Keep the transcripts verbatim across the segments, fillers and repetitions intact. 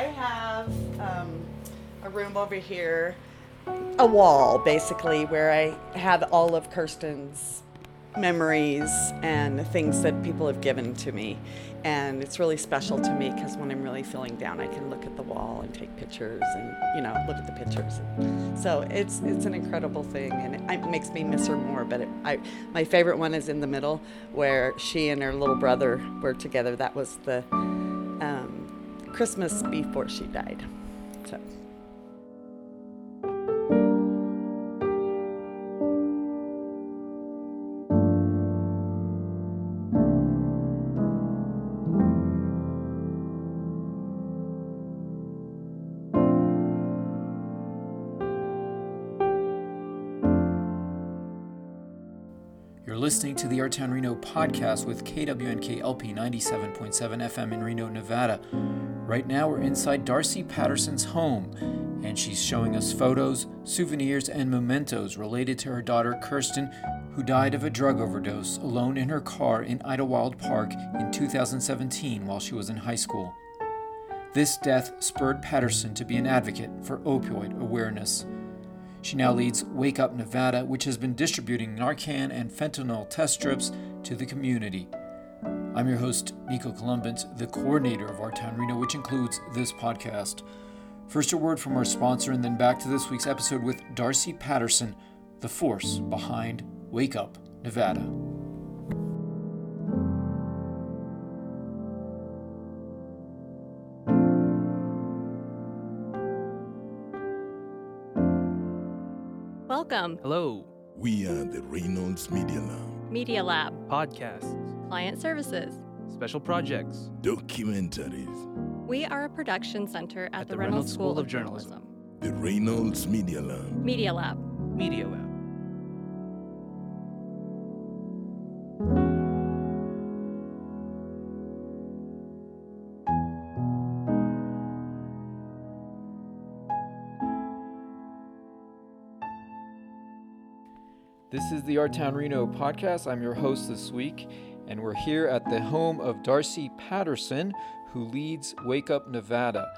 I have um, a room over here, a wall basically, where I have all of Kirsten's memories and things that people have given to me. And it's really special to me because when I'm really feeling down, I can look at the wall and take pictures and, you know, look at the pictures. So it's it's an incredible thing, and it, it makes me miss her more. But it, I, my favorite one is in the middle where she and her little brother were together. That was the um, Christmas before she died. So. Listening to the Our Town Reno podcast with K W N K L P ninety-seven point seven F M in Reno, Nevada. Right now we're inside Darcy Patterson's home, and she's showing us photos, souvenirs, and mementos related to her daughter Kirsten, who died of a drug overdose alone in her car in Idlewild Park in two thousand seventeen while she was in high school. This death spurred Patterson to be an advocate for opioid awareness. She now leads Wake Up Nevada, which has been distributing Narcan and fentanyl test strips to the community. I'm your host, Nico Colombant, the coordinator of Our Town Reno, which includes this podcast. First, a word from our sponsor, and then back to this week's episode with Darcy Patterson, the force behind Wake Up Nevada. Welcome. Hello. We are the Reynolds Media Lab. Media Lab. Podcasts. Client services. Special projects. Documentaries. We are a production center at, at the, the Reynolds, Reynolds School, School of Journalism. Journalism. The Reynolds Media Lab. Media Lab. Media Lab. This is the Our Town Reno podcast. I'm your host this week, and we're here at the home of Darcy Patterson, who leads Wake Up Nevada.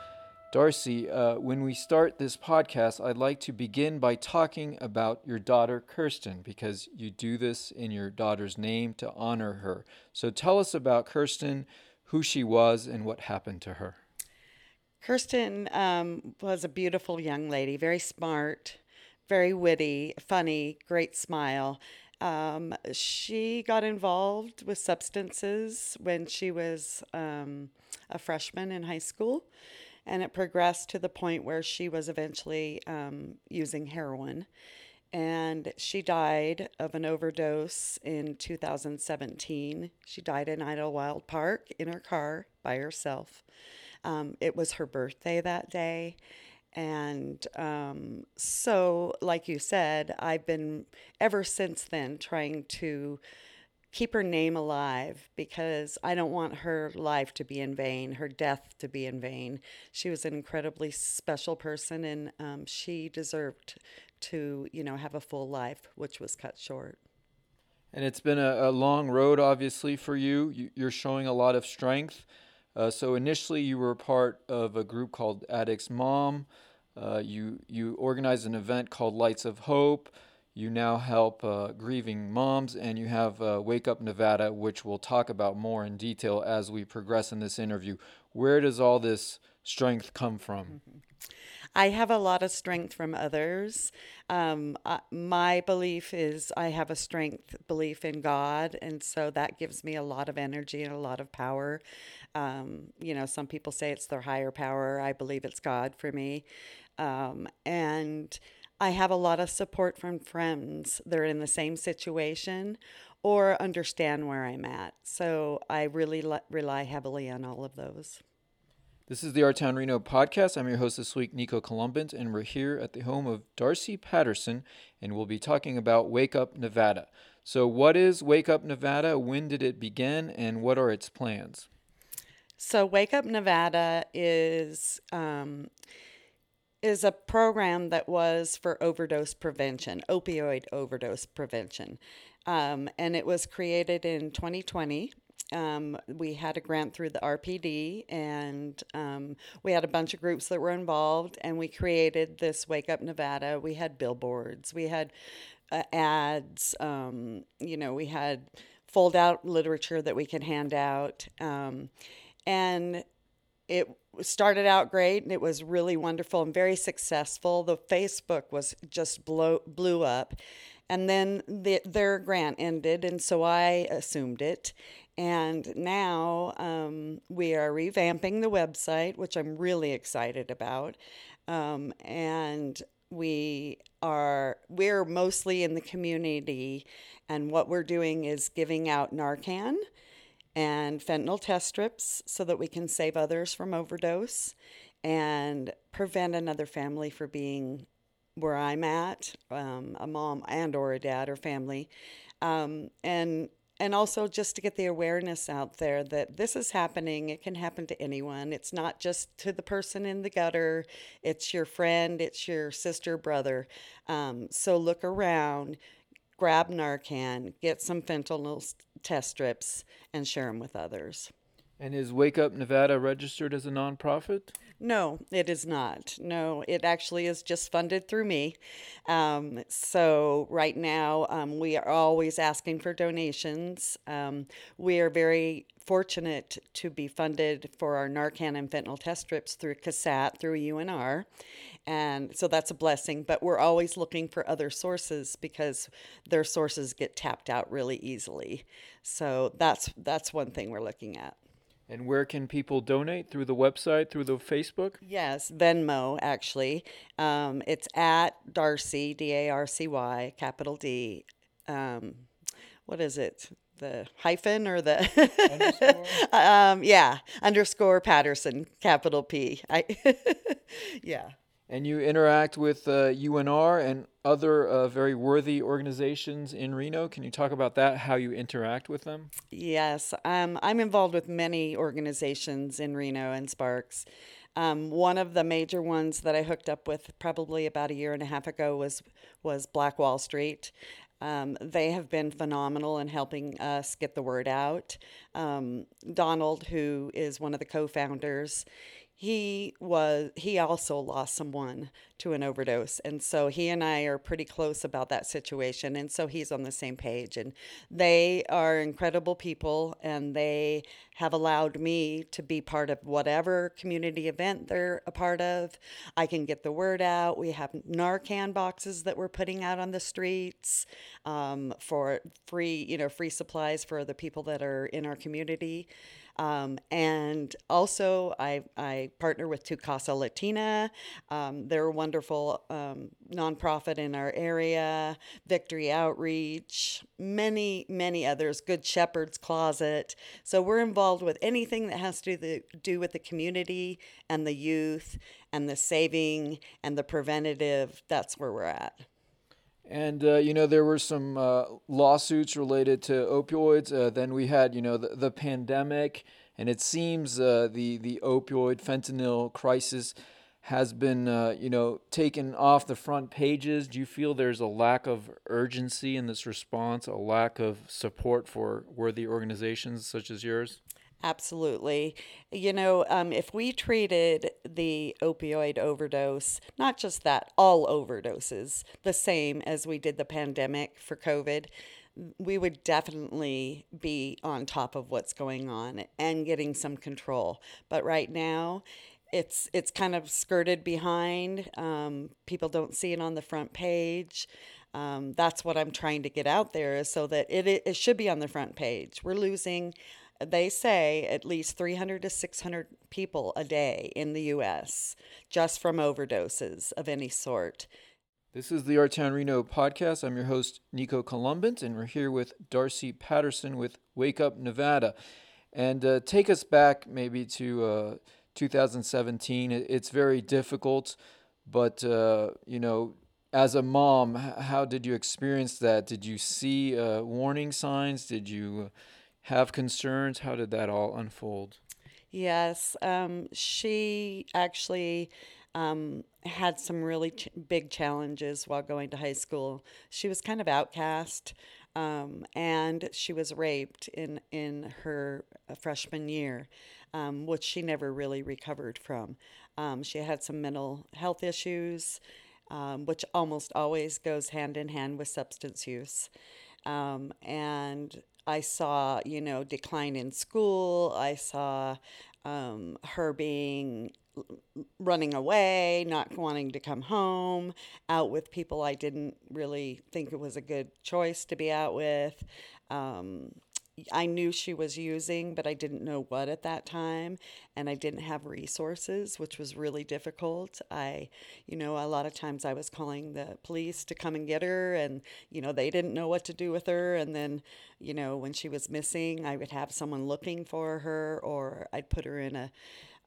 Darcy, uh, when we start this podcast, I'd like to begin by talking about your daughter, Kirsten, because you do this in your daughter's name to honor her. So tell us about Kirsten, who she was, and what happened to her. Kirsten um, was a beautiful young lady, very smart, very witty, funny, great smile. Um, she got involved with substances when she was um, a freshman in high school, and it progressed to the point where she was eventually um, using heroin. And she died of an overdose in two thousand seventeen. She died in Idlewild Park in her car by herself. Um, it was her birthday that day. And um, so, like you said, I've been ever since then trying to keep her name alive because I don't want her life to be in vain, her death to be in vain. She was an incredibly special person, and um, she deserved to, you know, have a full life, which was cut short. And it's been a, a long road, obviously, for you. you. You're showing a lot of strength. Uh, so initially you were part of a group called Addicts Mom. Uh, you you organized an event called Lights of Hope. You now help uh, grieving moms, and you have uh, Wake Up Nevada, which we'll talk about more in detail as we progress in this interview. Where does all this strength come from? Mm-hmm. I have a lot of strength from others. Um, uh, my belief is I have a strength belief in God, and so that gives me a lot of energy and a lot of power. Um, you know, some people say it's their higher power. I believe it's God for me. Um, and I have a lot of support from friends. They're in the same situation or understand where I'm at. So I really le- rely heavily on all of those. This is the Our Town Reno podcast. I'm your host this week, Nico Colombant, and we're here at the home of Darcy Patterson, and we'll be talking about Wake Up Nevada. So what is Wake Up Nevada? When did it begin, and what are its plans? So Wake Up Nevada is um, is a program that was for overdose prevention, opioid overdose prevention, um, and it was created in twenty twenty. Um, we had a grant through the R P D, and um, we had a bunch of groups that were involved, and we created this Wake Up Nevada. We had billboards, we had uh, ads, um, you know, we had fold-out literature that we could hand out, um, and it started out great, and it was really wonderful and very successful. The Facebook was just blow, blew up, and then the, their grant ended, and so I assumed it. And now um, we are revamping the website, which I'm really excited about. Um, and we are we're mostly in the community, and what we're doing is giving out Narcan and fentanyl test strips so that we can save others from overdose and prevent another family from being where I'm at, um, a mom and or a dad or family. Um, and And also just to get the awareness out there that this is happening. It can happen to anyone. It's not just to the person in the gutter. It's your friend. It's your sister, brother. Um, so look around, grab Narcan, get some fentanyl test strips, and share them with others. And is Wake Up Nevada registered as a nonprofit? No, it is not. No, it actually is just funded through me. Um, so right now, um, we are always asking for donations. Um, we are very fortunate to be funded for our Narcan and fentanyl test strips through CASAT, through U N R. And so that's a blessing, but we're always looking for other sources because their sources get tapped out really easily. So that's that's one thing we're looking at. And where can people donate? Through the website, through the Facebook? Yes, Venmo, actually. Um, it's at Darcy, D A R C Y, capital D. Um, what is it? The hyphen or the... underscore? um, yeah, underscore Patterson, capital P. I yeah. And you interact with uh, U N R and other uh, very worthy organizations in Reno. Can you talk about that, how you interact with them? Yes. Um, I'm involved with many organizations in Reno and Sparks. Um, one of the major ones that I hooked up with probably about a year and a half ago was, was Black Wall Street. Um, they have been phenomenal in helping us get the word out. Um, Donald, who is one of the co-founders, He was. He also lost someone to an overdose, and so he and I are pretty close about that situation, and so he's on the same page. And they are incredible people, and they have allowed me to be part of whatever community event they're a part of. I can get the word out. We have Narcan boxes that we're putting out on the streets um, for free, you know, free supplies for the people that are in our community. Um, and also I, I partner with Tu Casa Latina. Um, they're a wonderful, um, nonprofit in our area, Victory Outreach, many, many others, Good Shepherd's Closet. So we're involved with anything that has to do, the, do with the community and the youth and the saving and the preventative. That's where we're at. And, uh, you know, there were some uh, lawsuits related to opioids. Uh, then we had, you know, the, the pandemic. And it seems uh, the, the opioid fentanyl crisis has been, uh, you know, taken off the front pages. Do you feel there's a lack of urgency in this response, a lack of support for worthy organizations such as yours? Absolutely. You know, um, if we treated the opioid overdose, not just that, all overdoses, the same as we did the pandemic for COVID, we would definitely be on top of what's going on and getting some control. But right now, it's it's kind of skirted behind. Um, people don't see it on the front page. Um, that's what I'm trying to get out there is so that it it should be on the front page. We're losing... They say at least three hundred to six hundred people a day in the U S just from overdoses of any sort. This is the Our Town Reno podcast. I'm your host, Nico Colombant, and we're here with Darcy Patterson with Wake Up Nevada. And uh, take us back maybe to uh, two thousand seventeen. It's very difficult, but, uh, you know, as a mom, how did you experience that? Did you see uh, warning signs? Did you... Uh, have concerns? How did that all unfold? Yes, um, she actually um, had some really ch- big challenges while going to high school. She was kind of outcast. Um, and she was raped in, in her freshman year, um, which she never really recovered from. Um, she had some mental health issues, um, which almost always goes hand in hand with substance use. Um, and I saw, you know, decline in school. I saw um, her being running away, not wanting to come home, out with people I didn't really think it was a good choice to be out with. Um, I knew she was using, but I didn't know what at that time, and I didn't have resources, which was really difficult. I, you know, a lot of times I was calling the police to come and get her, and, you know, they didn't know what to do with her. And then, you know, when she was missing, I would have someone looking for her, or I'd put her in a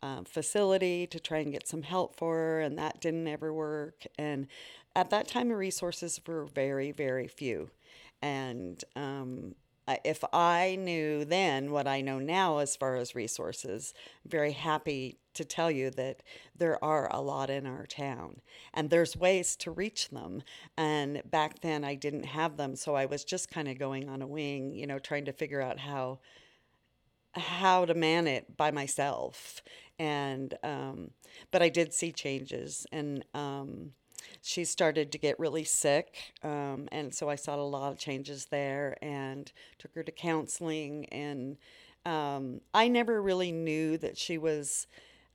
Um, facility to try and get some help for her, and that didn't ever work. And at that time, the resources were very, very few. And um, if I knew then what I know now as far as resources, I'm very happy to tell you that there are a lot in our town, and there's ways to reach them. And back then, I didn't have them, so I was just kind of going on a wing, you know, trying to figure out how how to man it by myself. And, um, but I did see changes, and, um, she started to get really sick. Um, and so I saw a lot of changes there, and took her to counseling. And, um, I never really knew that she was,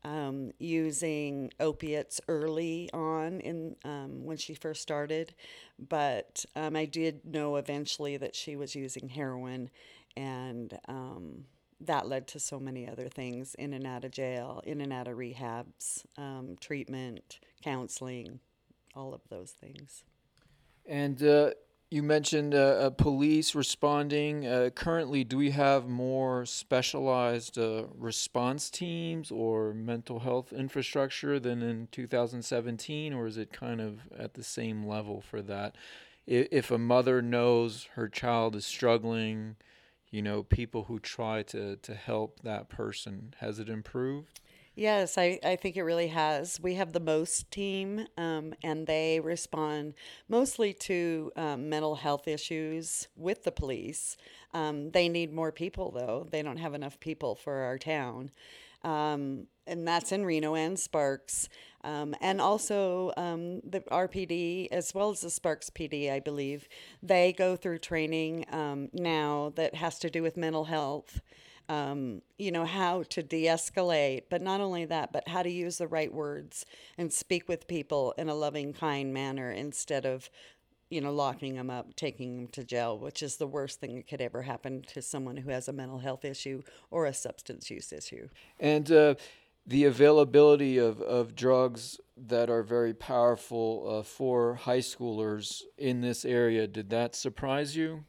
um, using opiates early on in, um, when she first started, but, um, I did know eventually that she was using heroin, and, um, that led to so many other things, in and out of jail, in and out of rehabs, um, treatment, counseling, all of those things. And uh, you mentioned uh, uh, police responding. Uh, currently, do we have more specialized uh, response teams or mental health infrastructure than in two thousand seventeen, or is it kind of at the same level for that? If a mother knows her child is struggling, you know, people who try to, to help that person. Has it improved? Yes, I, I think it really has. We have the MOST team, um, and they respond mostly to um, mental health issues with the police. Um, they need more people, though. They don't have enough people for our town. Um, and that's in Reno and Sparks. Um, and also um, the R P D, as well as the Sparks P D, I believe, they go through training um, now that has to do with mental health, um, you know, how to de-escalate, but not only that, but how to use the right words and speak with people in a loving, kind manner instead of, you know, locking them up, taking them to jail, which is the worst thing that could ever happen to someone who has a mental health issue or a substance use issue. And uh, the availability of, of drugs that are very powerful uh, for high schoolers in this area, did that surprise you?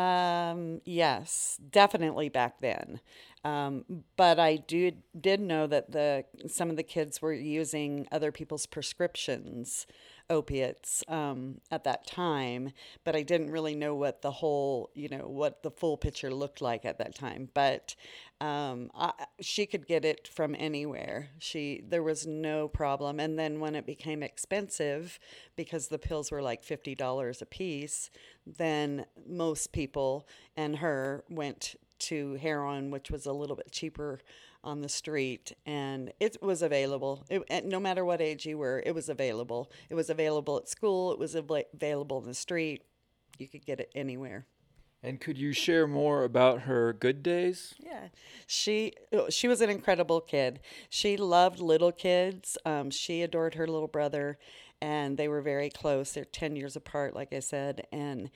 Um, yes, definitely back then. Um, but I did, did know that the some of the kids were using other people's prescriptions, opiates um, at that time, but I didn't really know what the whole, you know, what the full picture looked like at that time. But um, I, she could get it from anywhere. She there was no problem. And then when it became expensive, because the pills were like fifty dollars a piece, then most people and her went to heroin, which was a little bit cheaper on the street, and it was available. It, no matter what age you were, it was available. It was available at school. It was av- available in the street. You could get it anywhere. And could you share more about her good days? Yeah, she she was an incredible kid. She loved little kids. Um, she adored her little brother, and they were very close. They're ten years apart, like I said, and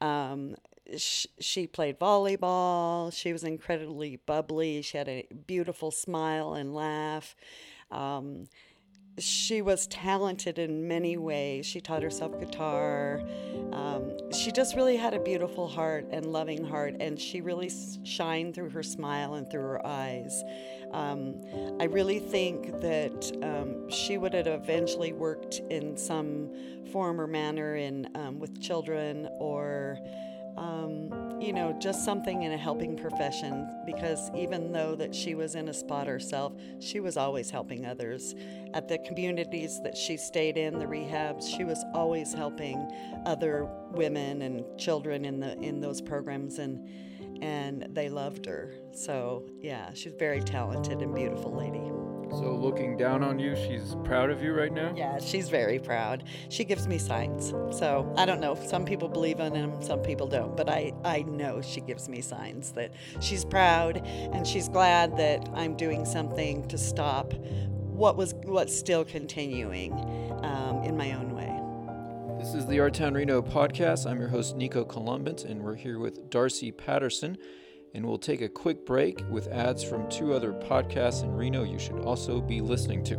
um she played volleyball. She was incredibly bubbly. She had a beautiful smile and laugh. Um, she was talented in many ways. She taught herself guitar. Um, she just really had a beautiful heart and loving heart, and she really shined through her smile and through her eyes. Um, I really think that um, she would have eventually worked in some form or manner in um, with children or Um, you know, just something in a helping profession, because even though that she was in a spot herself, she was always helping others. At the communities that she stayed in, the rehabs, she was always helping other women and children in the in those programs, and and they loved her. So yeah, she's a very talented and beautiful lady. So looking down on you, she's proud of you right now? Yeah, she's very proud. She gives me signs. So I don't know. Some people believe in them, some people don't. But I, I know she gives me signs that she's proud and she's glad that I'm doing something to stop what was what's still continuing um, in my own way. This is the Our Town Reno podcast. I'm your host, Nico Colombant, and we're here with Darcy Patterson. And we'll take a quick break with ads from two other podcasts in Reno you should also be listening to.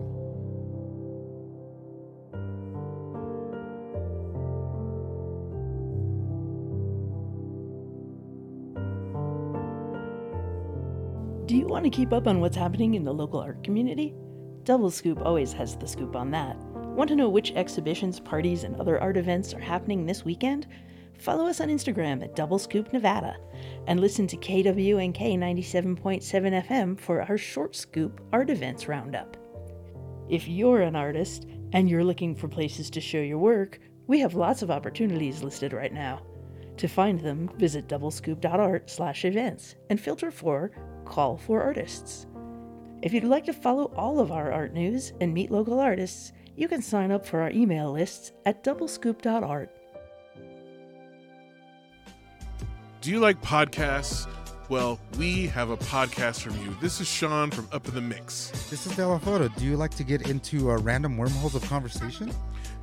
Do you want to keep up on what's happening in the local art community? Double Scoop always has the scoop on that. Want to know which exhibitions, parties, and other art events are happening this weekend? Follow us on Instagram at DoubleScoopNevada and listen to K W N K ninety-seven point seven F M for our Short Scoop Art Events Roundup. If you're an artist and you're looking for places to show your work, we have lots of opportunities listed right now. To find them, visit doublescoop dot art slash events and filter for Call for Artists. If you'd like to follow all of our art news and meet local artists, you can sign up for our email lists at doublescoop dot art. Do you like podcasts? Well, we have a podcast from you. This is Sean from Up in the Mix. This is De La Foto. Do you like to get into uh, random wormholes of conversation?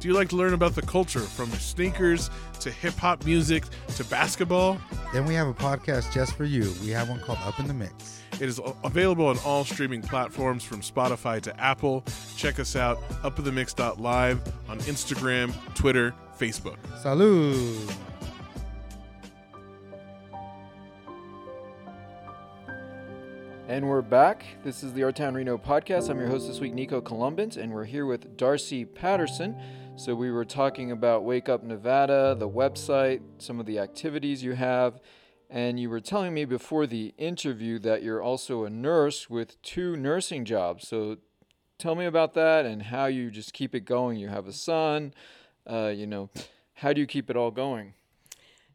Do you like to learn about the culture, from sneakers to hip-hop music to basketball? Then we have a podcast just for you. We have one called Up in the Mix. It is available on all streaming platforms from Spotify to Apple. Check us out, up in the mix dot live, on Instagram, Twitter, Facebook. Salud! And we're back. This is the Our Town Reno podcast. I'm your host this week, Nico Colombant, and we're here with Darcy Patterson. So we were talking about Wake Up Nevada, the website, some of the activities you have, and you were telling me before the interview that you're also a nurse with two nursing jobs. So tell me about that and how you just keep it going. You have a son, uh, you know, how do you keep it all going?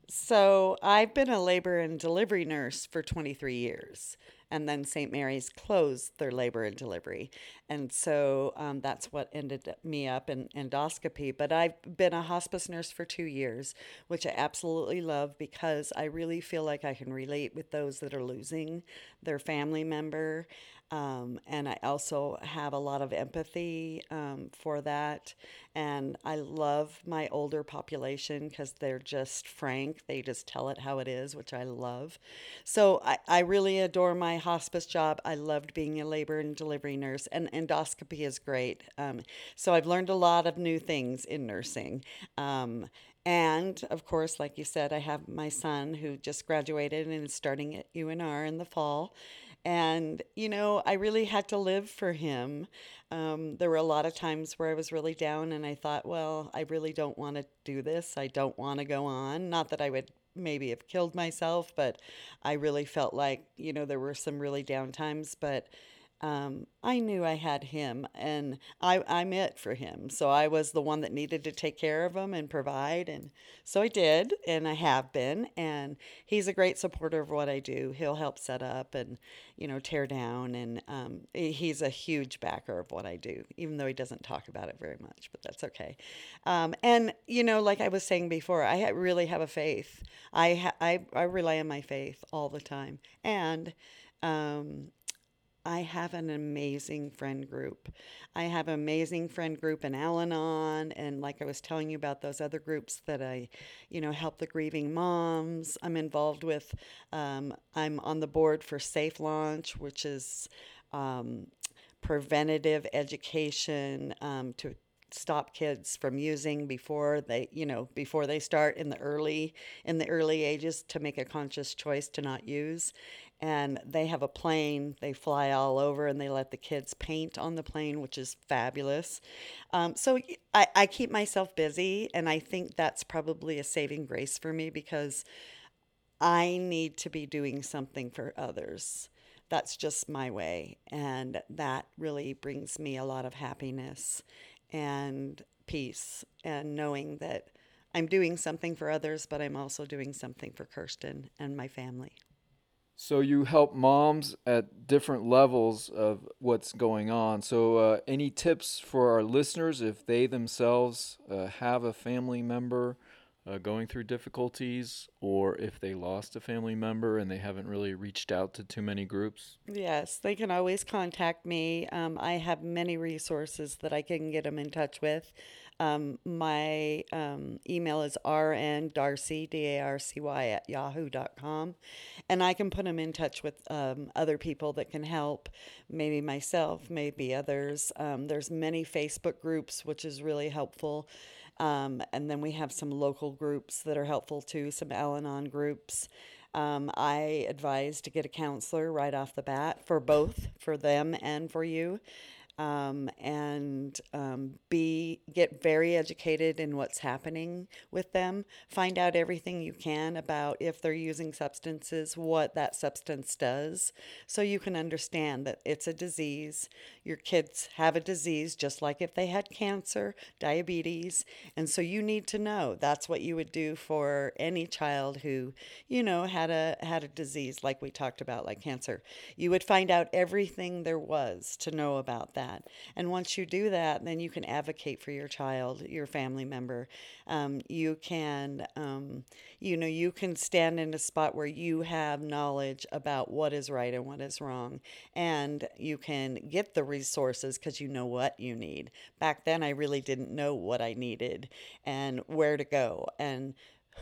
So I've been a labor and delivery nurse for twenty-three years. And then Saint Mary's closed their labor and delivery. And so um, that's what ended me up in endoscopy. But I've been a hospice nurse for two years, which I absolutely love because I really feel like I can relate with those that are losing their family member. Um, and I also have a lot of empathy um, for that. And I love my older population because they're just frank. They just tell it how it is, which I love. So I, I really adore my hospice job. I loved being a labor and delivery nurse, and endoscopy is great. Um, so I've learned a lot of new things in nursing. Um, And, of course, like you said, I have my son who just graduated and is starting at U N R in the fall. And, you know, I really had to live for him. Um, there were a lot of times where I was really down and I thought, well, I really don't want to do this. I don't want to go on. Not that I would maybe have killed myself, but I really felt like, you know, there were some really down times. But Um, I knew I had him, and I, I'm it for him. So I was the one that needed to take care of him and provide, and so I did, and I have been. And he's a great supporter of what I do. He'll help set up and, you know, tear down, and um, he's a huge backer of what I do, even though he doesn't talk about it very much. But that's okay. Um, and you know, like I was saying before, I really have a faith. I ha- I I rely on my faith all the time, and um. I have an amazing friend group. I have an amazing friend group in Al-Anon, and like I was telling you about those other groups that I, you know, help the grieving moms. I'm involved with, um, I'm on the board for Safe Launch, which is um, preventative education um, to stop kids from using before they, you know, before they start in the early, in the early ages to make a conscious choice to not use. And they have a plane, they fly all over, and they let the kids paint on the plane, which is fabulous. Um, so I, I keep myself busy, and I think that's probably a saving grace for me because I need to be doing something for others. That's just my way. And that really brings me a lot of happiness and peace, and knowing that I'm doing something for others, but I'm also doing something for Kirsten and my family. So you help moms at different levels of what's going on. So uh, any tips for our listeners if they themselves uh, have a family member uh, going through difficulties, or if they lost a family member and they haven't really reached out to too many groups? Yes, they can always contact me. Um, I have many resources that I can get them in touch with. Um, my um, email is rndarcy, D A R C Y, at yahoo dot com. And I can put them in touch with um, other people that can help, maybe myself, maybe others. Um, there's many Facebook groups, which is really helpful. Um, and then we have some local groups that are helpful too, some Al-Anon groups. Um, I advise to get a counselor right off the bat for both, for them and for you. Um, and um, be get very educated in what's happening with them. Find out everything you can about if they're using substances, what that substance does, so you can understand that it's a disease. Your kids have a disease just like if they had cancer, diabetes, and so you need to know. That's what you would do for any child who, you know, had a had a disease like we talked about, like cancer. You would find out everything there was to know about that. And once you do that, then you can advocate for your child, your family member. Um, you can, um, you know, you can stand in a spot where you have knowledge about what is right and what is wrong. And you can get the resources because you know what you need. Back then, I really didn't know what I needed and where to go and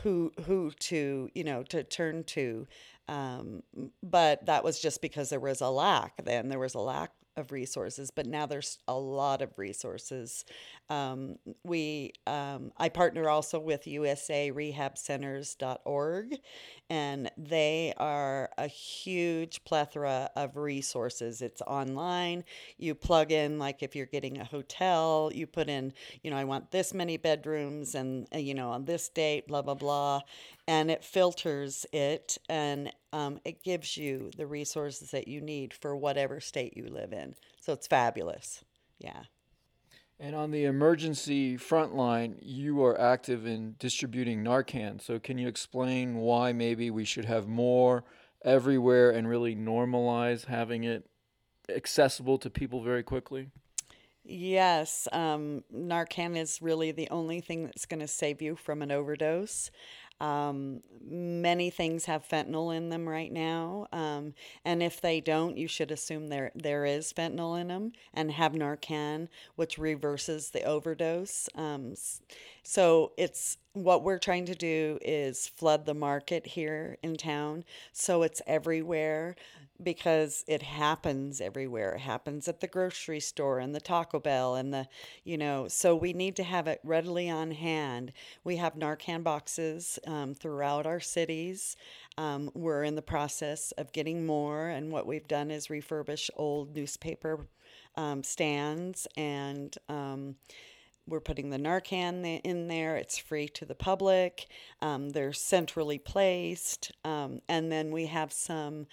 who who to, you know, to turn to. Um, but that was just because there was a lack then. There was a lack of resources, but now there's a lot of resources. Um, we, um, I partner also with U S A rehab centers dot org, and they are a huge plethora of resources. It's online. You plug in, like if you're getting a hotel, you put in, you know, I want this many bedrooms and, you know, on this date, blah, blah, blah. And it filters it, and um, it gives you the resources that you need for whatever state you live in. So it's fabulous. Yeah. And on the emergency front line, you are active in distributing Narcan. So can you explain why maybe we should have more everywhere and really normalize having it accessible to people very quickly? Yes. Um, Narcan is really the only thing that's going to save you from an overdose. Um, many things have fentanyl in them right now. Um, and if they don't, you should assume there, there is fentanyl in them and have Narcan, which reverses the overdose. Um, so it's, what we're trying to do is flood the market here in town. So it's everywhere, because it happens everywhere. It happens at the grocery store and the Taco Bell and the, you know, so we need to have it readily on hand. We have Narcan boxes um, throughout our cities. Um, we're in the process of getting more. And what we've done is refurbish old newspaper um, stands, and um we're putting the Narcan in there. It's free to the public. Um, they're centrally placed. Um, and then we have some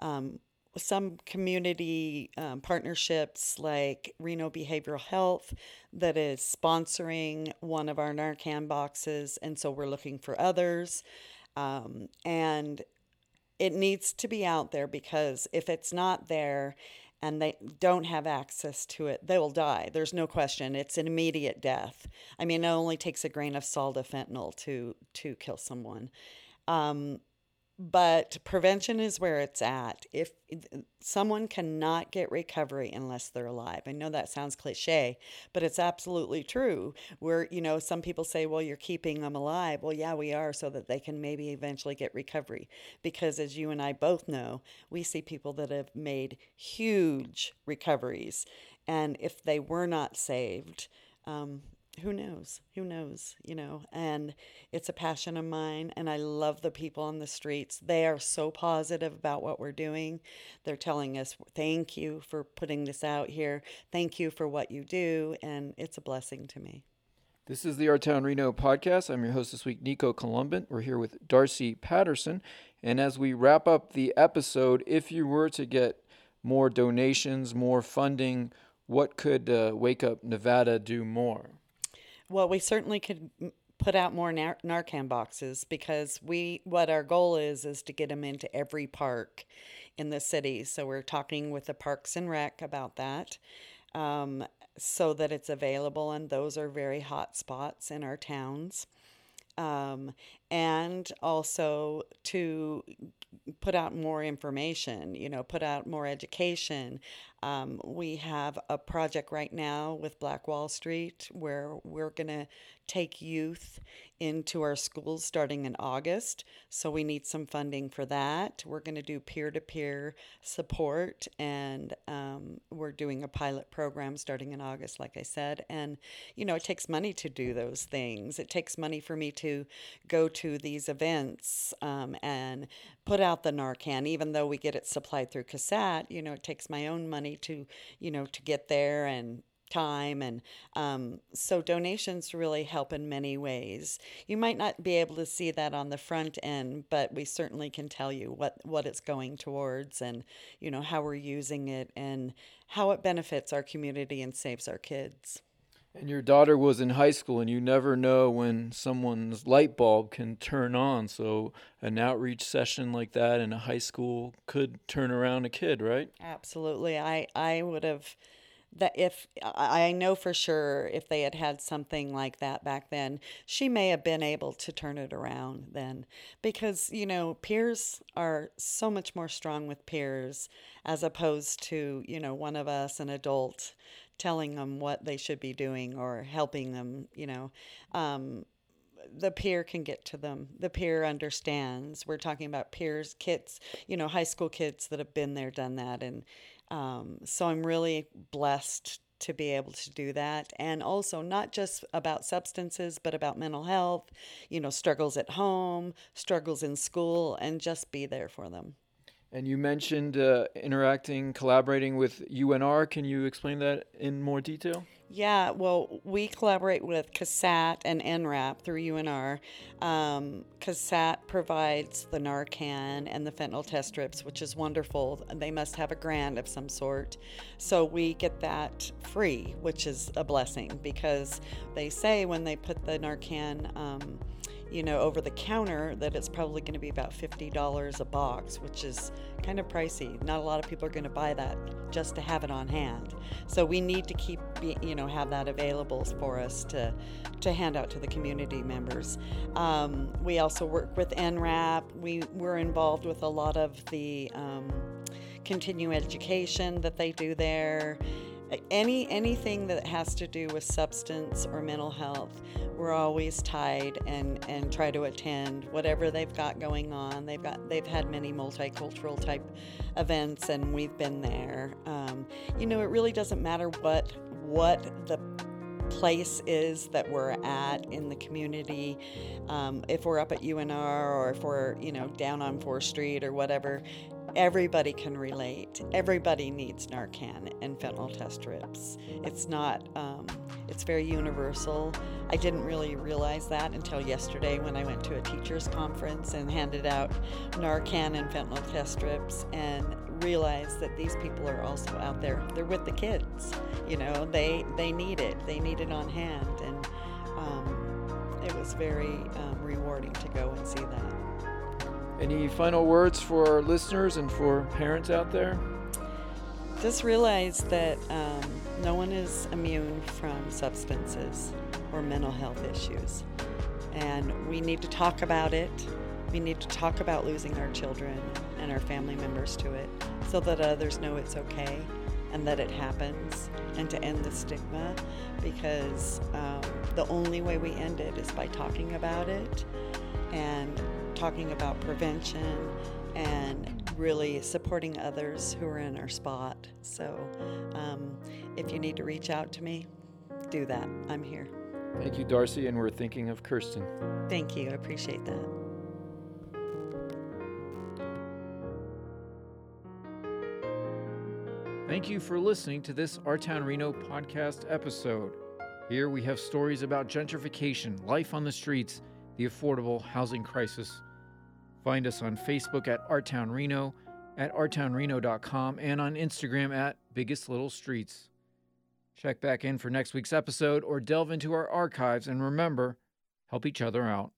um, some community um, partnerships like Reno Behavioral Health that is sponsoring one of our Narcan boxes. And so we're looking for others. Um, and it needs to be out there, because if it's not there, and they don't have access to it, they will die. There's no question. It's an immediate death. I mean, it only takes a grain of salt of fentanyl to to kill someone. Um, but prevention is where it's at. If someone cannot get recovery unless they're alive. I know that sounds cliche, but it's absolutely true. Where, you know, some people say, well, you're keeping them alive. Well, yeah, we are, so that they can maybe eventually get recovery. Because as you and I both know, we see people that have made huge recoveries. And if they were not saved, um, Who knows? Who knows? You know, and it's a passion of mine, and I love the people on the streets. They are so positive about what we're doing. They're telling us, thank you for putting this out here. Thank you for what you do. And it's a blessing to me. This is the Our Town Reno podcast. I'm your host this week, Nico Colombant. We're here with Darcy Patterson. And as we wrap up the episode, if you were to get more donations, more funding, what could uh, Wake Up Nevada do more? Well, we certainly could put out more nar- Narcan boxes because we what our goal is is to get them into every park in the city. So we're talking with the Parks and Rec about that um, so that it's available, and those are very hot spots in our towns. Um, and also to put out more information, you know, put out more education. Um, we have a project right now with Black Wall Street where we're going to take youth into our schools starting in August. So we need some funding for that. We're going to do peer-to-peer support, and um, we're doing a pilot program starting in August, like I said. And, you know, it takes money to do those things. It takes money for me to go to these events um, and put out the Narcan, even though we get it supplied through CASAT. You know, it takes my own money to, you know, to get there and time. And um, so donations really help in many ways. You might not be able to see that on the front end, but we certainly can tell you what, what it's going towards and, you know, how we're using it and how it benefits our community and saves our kids. And your daughter was in high school, and you never know when someone's light bulb can turn on. So an outreach session like that in a high school could turn around a kid, right? Absolutely. I, I would have... That if I know for sure if they had had something like that back then, she may have been able to turn it around then, because, you know, peers are so much more strong with peers as opposed to, you know, one of us, an adult, telling them what they should be doing or helping them, you know, um, the peer can get to them. The peer understands. We're talking about peers, kids, you know, high school kids that have been there, done that. And um, so I'm really blessed to be able to do that. And also not just about substances, but about mental health, you know, struggles at home, struggles in school, and just be there for them. And you mentioned uh, interacting, collaborating with U N R. Can you explain that in more detail? Yeah, well, we collaborate with CASAT and N R A P through U N R. Um, CASAT provides the Narcan and the fentanyl test strips, which is wonderful. They must have a grant of some sort. So we get that free, which is a blessing, because they say when they put the Narcan um, you know, over the counter, that it's probably going to be about fifty dollars a box, which is kind of pricey. Not a lot of people are going to buy that just to have it on hand. So we need to keep, you know, have that available for us to, to hand out to the community members. Um, we also work with N R A P. We we're involved with a lot of the um, continuing education that they do there. Any anything that has to do with substance or mental health, we're always tied and, and try to attend whatever they've got going on. They've got they've had many multicultural type events, and we've been there. Um, you know, it really doesn't matter what what the place is that we're at in the community. Um, if we're up at U N R or if we're, you know, down on fourth street or whatever. Everybody can relate. Everybody needs Narcan and fentanyl test strips. It's not, um, it's very universal. I didn't really realize that until yesterday when I went to a teacher's conference and handed out Narcan and fentanyl test strips and realized that these people are also out there. They're with the kids. You know, they, they need it. They need it on hand. And um, it was very um, rewarding to go and see that. Any final words for our listeners and for parents out there? Just realize that um, no one is immune from substances or mental health issues. And we need to talk about it. We need to talk about losing our children and our family members to it so that others know it's okay and that it happens, and to end the stigma, because um, the only way we end it is by talking about it and talking about prevention and really supporting others who are in our spot. So um, if you need to reach out to me, do that. I'm here. Thank you, Darcy, and we're thinking of Kirsten. Thank you. I appreciate that. Thank you for listening to this Our Town Reno podcast episode. Here we have stories about gentrification, life on the streets, the affordable housing crisis. Find us on Facebook at OurTown Reno, at our town reno dot com, and on Instagram at Biggest Little Streets. Check back in for next week's episode or delve into our archives, and remember, help each other out.